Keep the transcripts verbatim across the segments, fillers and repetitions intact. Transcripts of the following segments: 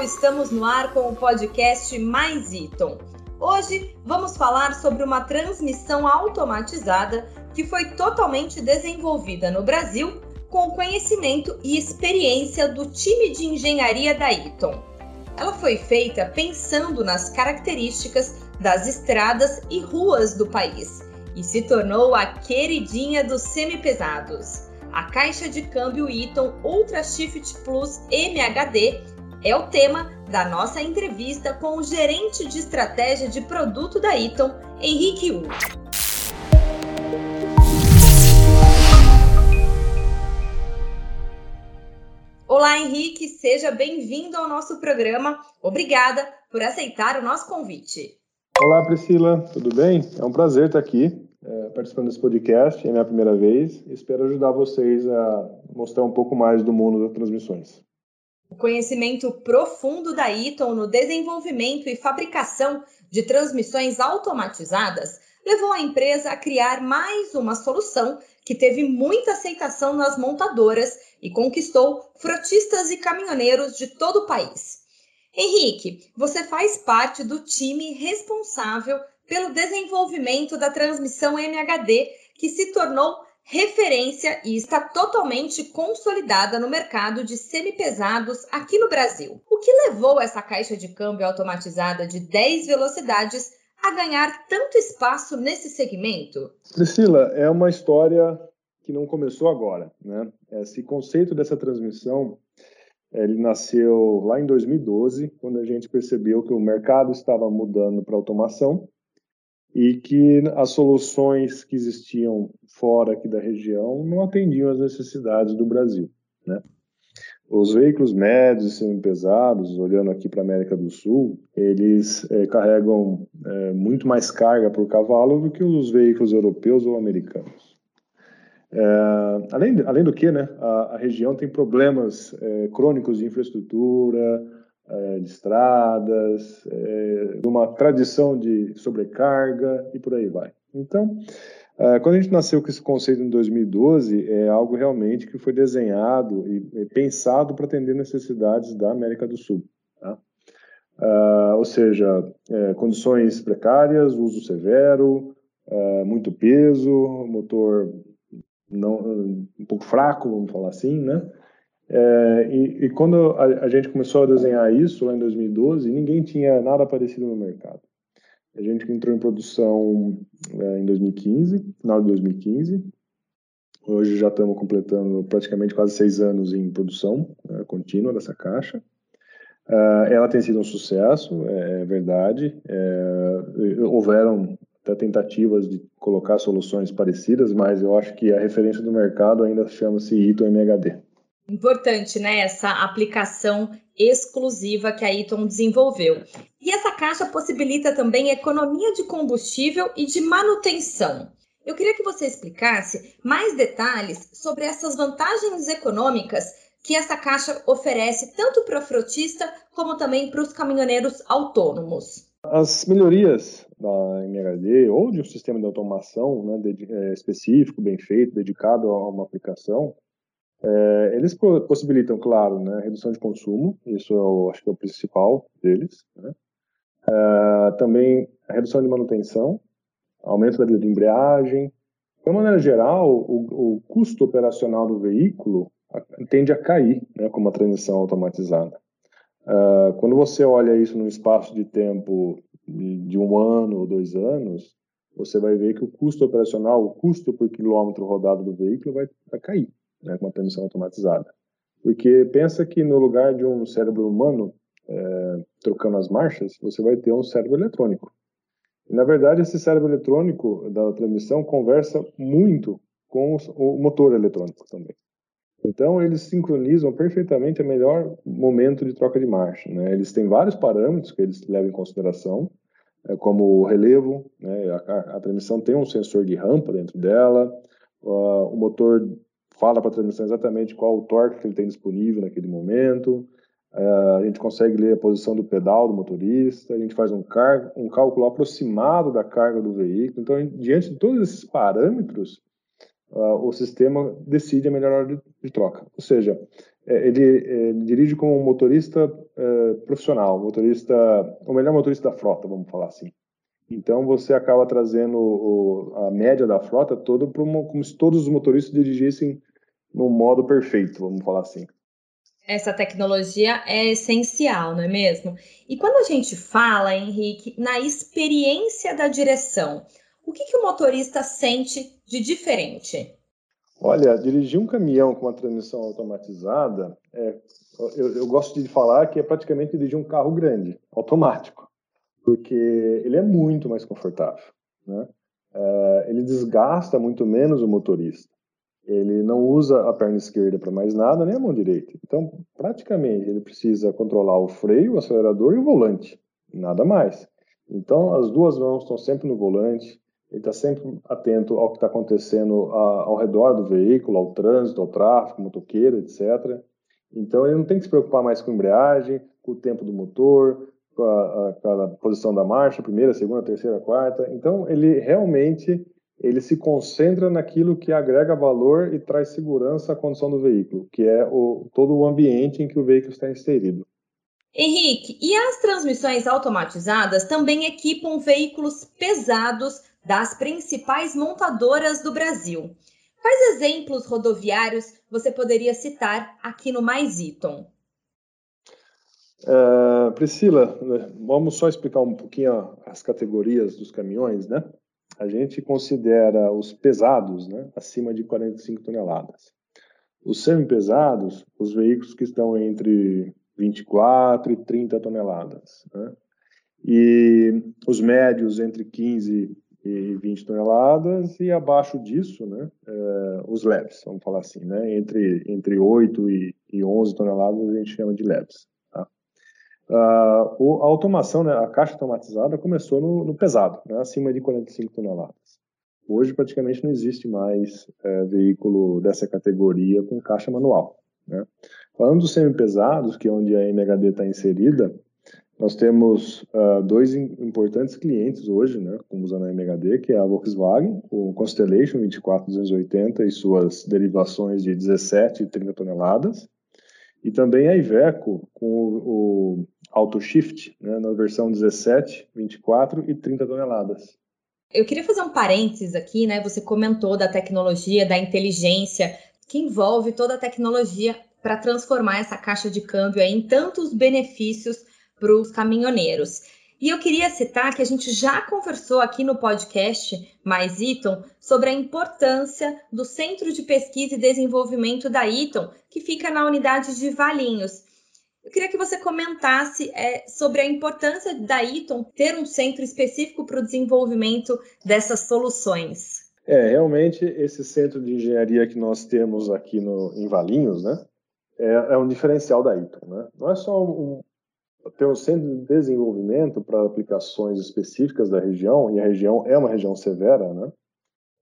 pessoal, estamos no ar com o podcast Mais Hitom. Hoje vamos falar sobre uma transmissão automatizada que foi totalmente desenvolvida no Brasil com o conhecimento e experiência do time de engenharia da Hitom. Ela foi feita pensando nas características das estradas e ruas do país e se tornou a queridinha dos semipesados. A caixa de câmbio Eaton UltraShift Plus M H D é o tema da nossa entrevista com o gerente de estratégia de produto da Eaton, Henrique U. Olá, Henrique, seja bem-vindo ao nosso programa. Obrigada por aceitar o nosso convite. Olá, Priscila, tudo bem? É um prazer estar aqui. É, participando desse podcast, é a minha primeira vez. Espero ajudar vocês a mostrar um pouco mais do mundo das transmissões. O conhecimento profundo da Hitom no desenvolvimento e fabricação de transmissões automatizadas levou a empresa a criar mais uma solução que teve muita aceitação nas montadoras e conquistou frotistas e caminhoneiros de todo o país. Henrique, você faz parte do time responsável pelo desenvolvimento da transmissão M H D, que se tornou referência e está totalmente consolidada no mercado de semipesados aqui no Brasil. O que levou essa caixa de câmbio automatizada de dez velocidades a ganhar tanto espaço nesse segmento? Priscila, é uma história que não começou agora, né? Esse conceito dessa transmissão, ele nasceu lá em dois mil e doze, quando a gente percebeu que o mercado estava mudando para automação, e que as soluções que existiam fora aqui da região não atendiam às necessidades do Brasil, né? Os veículos médios e semipesados, olhando aqui para a América do Sul, eles é, carregam é, muito mais carga por cavalo do que os veículos europeus ou americanos. É, além, além do que, né, a, a região tem problemas é, crônicos de infraestrutura, de estradas, de uma tradição de sobrecarga e por aí vai. Então, quando a gente nasceu com esse conceito em dois mil e doze, é algo realmente que foi desenhado e pensado para atender necessidades da América do Sul, tá? Ou seja, condições precárias, uso severo, muito peso, motor não, um pouco fraco, vamos falar assim, né? É, e, e quando a, a gente começou a desenhar isso lá em dois mil e doze, ninguém tinha nada parecido no mercado. A gente entrou em produção é, em dois mil e quinze, final de dois mil e quinze. Hoje já estamos completando praticamente quase seis anos em produção é, contínua dessa caixa. É, ela tem sido um sucesso, é, é verdade. É, houveram até tentativas de colocar soluções parecidas, mas eu acho que a referência do mercado ainda chama-se Hitom-M H D. Importante, né, essa aplicação exclusiva que a Hitom desenvolveu. E essa caixa possibilita também economia de combustível e de manutenção. Eu queria que você explicasse mais detalhes sobre essas vantagens econômicas que essa caixa oferece tanto para o frotista como também para os caminhoneiros autônomos. As melhorias da M H D ou de um sistema de automação, né, específico, bem feito, dedicado a uma aplicação, É, eles possibilitam, claro, né, redução de consumo, isso eu acho que é o principal deles, né? É, também a redução de manutenção, aumento da vida de embreagem. De uma maneira geral, o, o custo operacional do veículo tende a cair, né, com uma transmissão automatizada. É, quando você olha isso num espaço de tempo de um ano ou dois anos, você vai ver que o custo operacional, o custo por quilômetro rodado do veículo vai, vai cair, né, com uma transmissão automatizada. Porque pensa que no lugar de um cérebro humano é, trocando as marchas, você vai ter um cérebro eletrônico. E, na verdade, esse cérebro eletrônico da transmissão conversa muito com o motor eletrônico também. Então, eles sincronizam perfeitamente o melhor momento de troca de marcha, né? Eles têm vários parâmetros que eles levam em consideração, é, como o relevo, né? a, a transmissão tem um sensor de rampa dentro dela, a, o motor fala para a transmissão exatamente qual o torque que ele tem disponível naquele momento, uh, a gente consegue ler a posição do pedal do motorista, a gente faz um, car- um cálculo aproximado da carga do veículo. Então, diante de todos esses parâmetros, uh, o sistema decide a melhor hora de, de troca. Ou seja, ele, ele dirige como um motorista uh, profissional, motorista, o melhor motorista da frota, vamos falar assim. Então, você acaba trazendo o, a média da frota toda para uma, como se todos os motoristas dirigissem num modo perfeito, vamos falar assim. Essa tecnologia é essencial, não é mesmo? E quando a gente fala, Henrique, na experiência da direção, o que, que o motorista sente de diferente? Olha, dirigir um caminhão com uma transmissão automatizada, é, eu, eu gosto de falar que é praticamente dirigir um carro grande, automático, porque ele é muito mais confortável, né? É, ele desgasta muito menos o motorista. Ele não usa a perna esquerda para mais nada, nem a mão direita. Então, praticamente, ele precisa controlar o freio, o acelerador e o volante. Nada mais. Então, as duas mãos estão sempre no volante. Ele está sempre atento ao que está acontecendo a, ao redor do veículo, ao trânsito, ao tráfego, motoqueiro, etcétera. Então, ele não tem que se preocupar mais com a embreagem, com o tempo do motor, com a, a, com a posição da marcha, primeira, segunda, terceira, quarta. Então, ele realmente... ele se concentra naquilo que agrega valor e traz segurança à condição do veículo, que é o, todo o ambiente em que o veículo está inserido. Henrique, e as transmissões automatizadas também equipam veículos pesados das principais montadoras do Brasil. Quais exemplos rodoviários você poderia citar aqui no Mais Hitom? Uh, Priscila, vamos só explicar um pouquinho as categorias dos caminhões, né? A gente considera os pesados, né, acima de quarenta e cinco toneladas. Os semi-pesados, os veículos que estão entre vinte e quatro e trinta toneladas. Né? E os médios entre quinze e vinte toneladas e abaixo disso, né, é, os leves, vamos falar assim, né, entre, entre oito e onze toneladas a gente chama de leves. Uh, a automação, né, a caixa automatizada começou no, no pesado, né, acima de quarenta e cinco toneladas. Hoje praticamente não existe mais é, veículo dessa categoria com caixa manual, né? Falando dos semi-pesados, que é onde a M H D está inserida, nós temos uh, dois importantes clientes hoje, né, como usando a M H D, que é a Volkswagen, o Constellation vinte e quatro duzentos e oitenta e suas derivações de dezessete e trinta toneladas, e também a Iveco com o, o Auto Shift, né, na versão dezessete, vinte e quatro e trinta toneladas. Eu queria fazer um parênteses aqui, né? Você comentou da tecnologia, da inteligência, que envolve toda a tecnologia para transformar essa caixa de câmbio aí em tantos benefícios para os caminhoneiros. E eu queria citar que a gente já conversou aqui no podcast Mais Hitom sobre a importância do Centro de Pesquisa e Desenvolvimento da Hitom, que fica na unidade de Valinhos. Eu queria que você comentasse é, sobre a importância da Hitom ter um centro específico para o desenvolvimento dessas soluções. É, realmente, esse centro de engenharia que nós temos aqui no, em Valinhos, né, é, é um diferencial da Hitom, né? Não é só um... Tem um centro de desenvolvimento para aplicações específicas da região, e a região é uma região severa, né?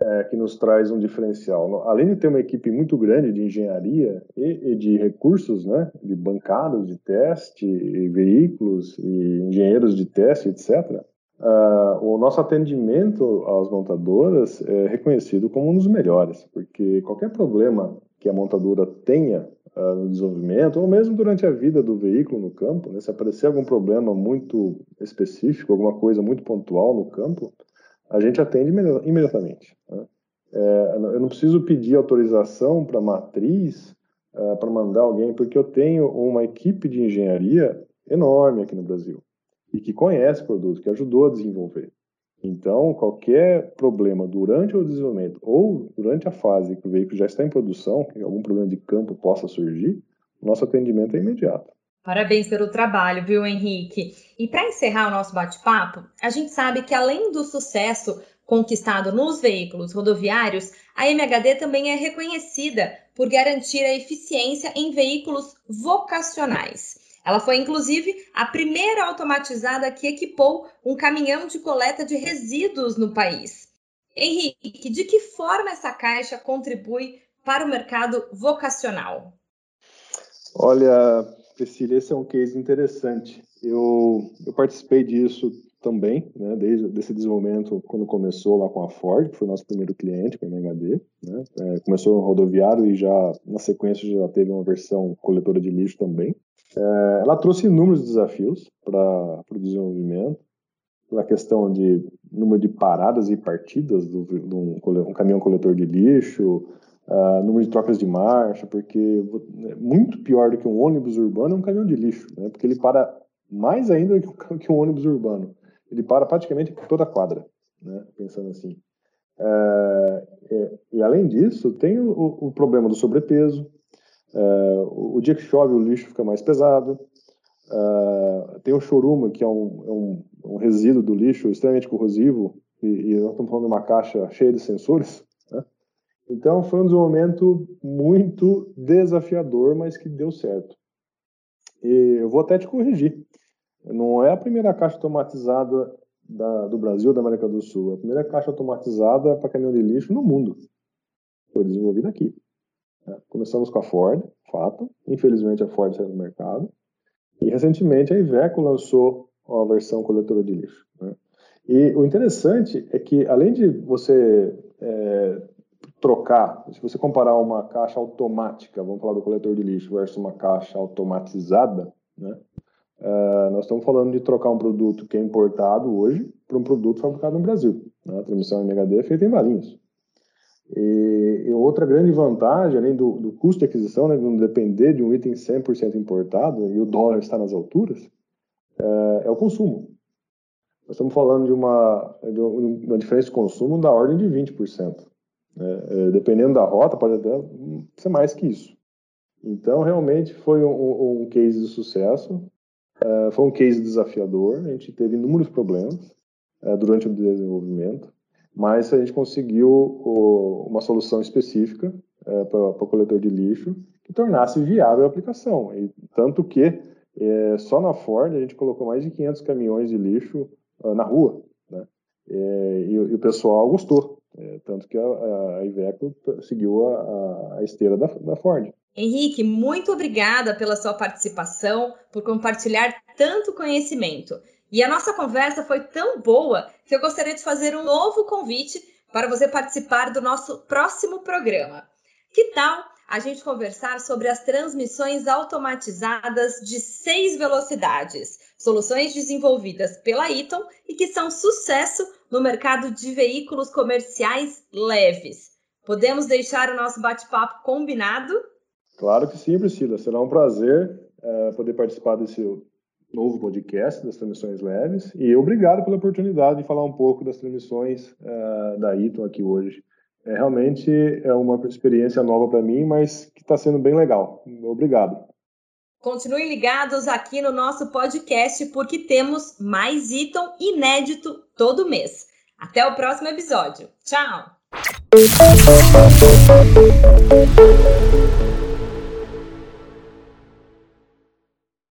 É, que nos traz um diferencial. Além de ter uma equipe muito grande de engenharia e, e de recursos, né? De bancadas, de teste, e veículos, e engenheiros de teste, etcétera, ah, o nosso atendimento às montadoras é reconhecido como um dos melhores, porque qualquer problema que a montadora tenha Uh, no desenvolvimento, ou mesmo durante a vida do veículo no campo, né? Se aparecer algum problema muito específico, alguma coisa muito pontual no campo, a gente atende imediatamente, né? É, eu não preciso pedir autorização para a matriz, uh, para mandar alguém, porque eu tenho uma equipe de engenharia enorme aqui no Brasil, e que conhece o produto, que ajudou a desenvolver. Então, qualquer problema durante o desenvolvimento ou durante a fase que o veículo já está em produção, que algum problema de campo possa surgir, nosso atendimento é imediato. Parabéns pelo trabalho, viu, Henrique? E para encerrar o nosso bate-papo, a gente sabe que além do sucesso conquistado nos veículos rodoviários, a M H D também é reconhecida por garantir a eficiência em veículos vocacionais. Ela foi, inclusive, a primeira automatizada que equipou um caminhão de coleta de resíduos no país. Henrique, de que forma essa caixa contribui para o mercado vocacional? Olha, Priscila, esse é um case interessante. Eu, eu participei disso também, né, desde esse desenvolvimento, quando começou lá com a Ford, que foi o nosso primeiro cliente, com a M H D, né, é, começou no rodoviário e já, na sequência, já teve uma versão coletora de lixo também. É, ela trouxe inúmeros desafios para o desenvolvimento, pela questão de número de paradas e partidas de um, um caminhão coletor de lixo, Uh, número de trocas de marcha, porque é muito pior do que um ônibus urbano é um caminhão de lixo, né? Porque ele para mais ainda do que um ônibus urbano. Ele para praticamente toda a quadra, né? Pensando assim. Uh, é, e além disso, tem o, o problema do sobrepeso. Uh, o, o dia que chove, o lixo fica mais pesado. Uh, tem o chorume, que é um, é um, um resíduo do lixo extremamente corrosivo, e, e nós estamos falando de uma caixa cheia de sensores. Então, foi um desenvolvimento muito desafiador, mas que deu certo. E eu vou até te corrigir. Não é a primeira caixa automatizada da, do Brasil, da América do Sul. É a primeira caixa automatizada para caminhão de lixo no mundo. Foi desenvolvida aqui. Começamos com a Ford, fato. Infelizmente, a Ford saiu do mercado. E, recentemente, a Iveco lançou a versão coletora de lixo, né? E o interessante é que, além de você... É, trocar, se você comparar uma caixa automática, vamos falar do coletor de lixo, versus uma caixa automatizada, né? Uh, nós estamos falando de trocar um produto que é importado hoje para um produto fabricado no Brasil, né? A transmissão M H D é feita em Valinhos. E, e outra grande vantagem, além do, do custo de aquisição, né, de não depender de um item cem por cento importado, e o dólar está nas alturas, uh, é o consumo. Nós estamos falando de uma, de uma diferença de consumo da ordem de vinte por cento. É, dependendo da rota, pode até ser mais que isso. Então, realmente, foi um, um case de sucesso, é, foi um case desafiador, a gente teve inúmeros problemas é, durante o desenvolvimento, mas a gente conseguiu o, uma solução específica é, para o coletor de lixo que tornasse viável a aplicação. E, tanto que, é, só na Ford, a gente colocou mais de quinhentos caminhões de lixo é, na rua, né? é, e, e o pessoal gostou. É, tanto que a, a Iveco seguiu a, a esteira da, da Ford. Henrique, muito obrigada pela sua participação, por compartilhar tanto conhecimento. E a nossa conversa foi tão boa que eu gostaria de fazer um novo convite para você participar do nosso próximo programa. Que tal a gente conversar sobre as transmissões automatizadas de seis velocidades, soluções desenvolvidas pela Hitom e que são sucesso no mercado de veículos comerciais leves. Podemos deixar o nosso bate-papo combinado? Claro que sim, Priscila. Será um prazer é, poder participar desse novo podcast das transmissões leves. E obrigado pela oportunidade de falar um pouco das transmissões é, da Hitom aqui hoje. É, realmente é uma experiência nova para mim, mas que está sendo bem legal. Obrigado. Continuem ligados aqui no nosso podcast, porque temos mais Hitom inédito todo mês. Até o próximo episódio. Tchau!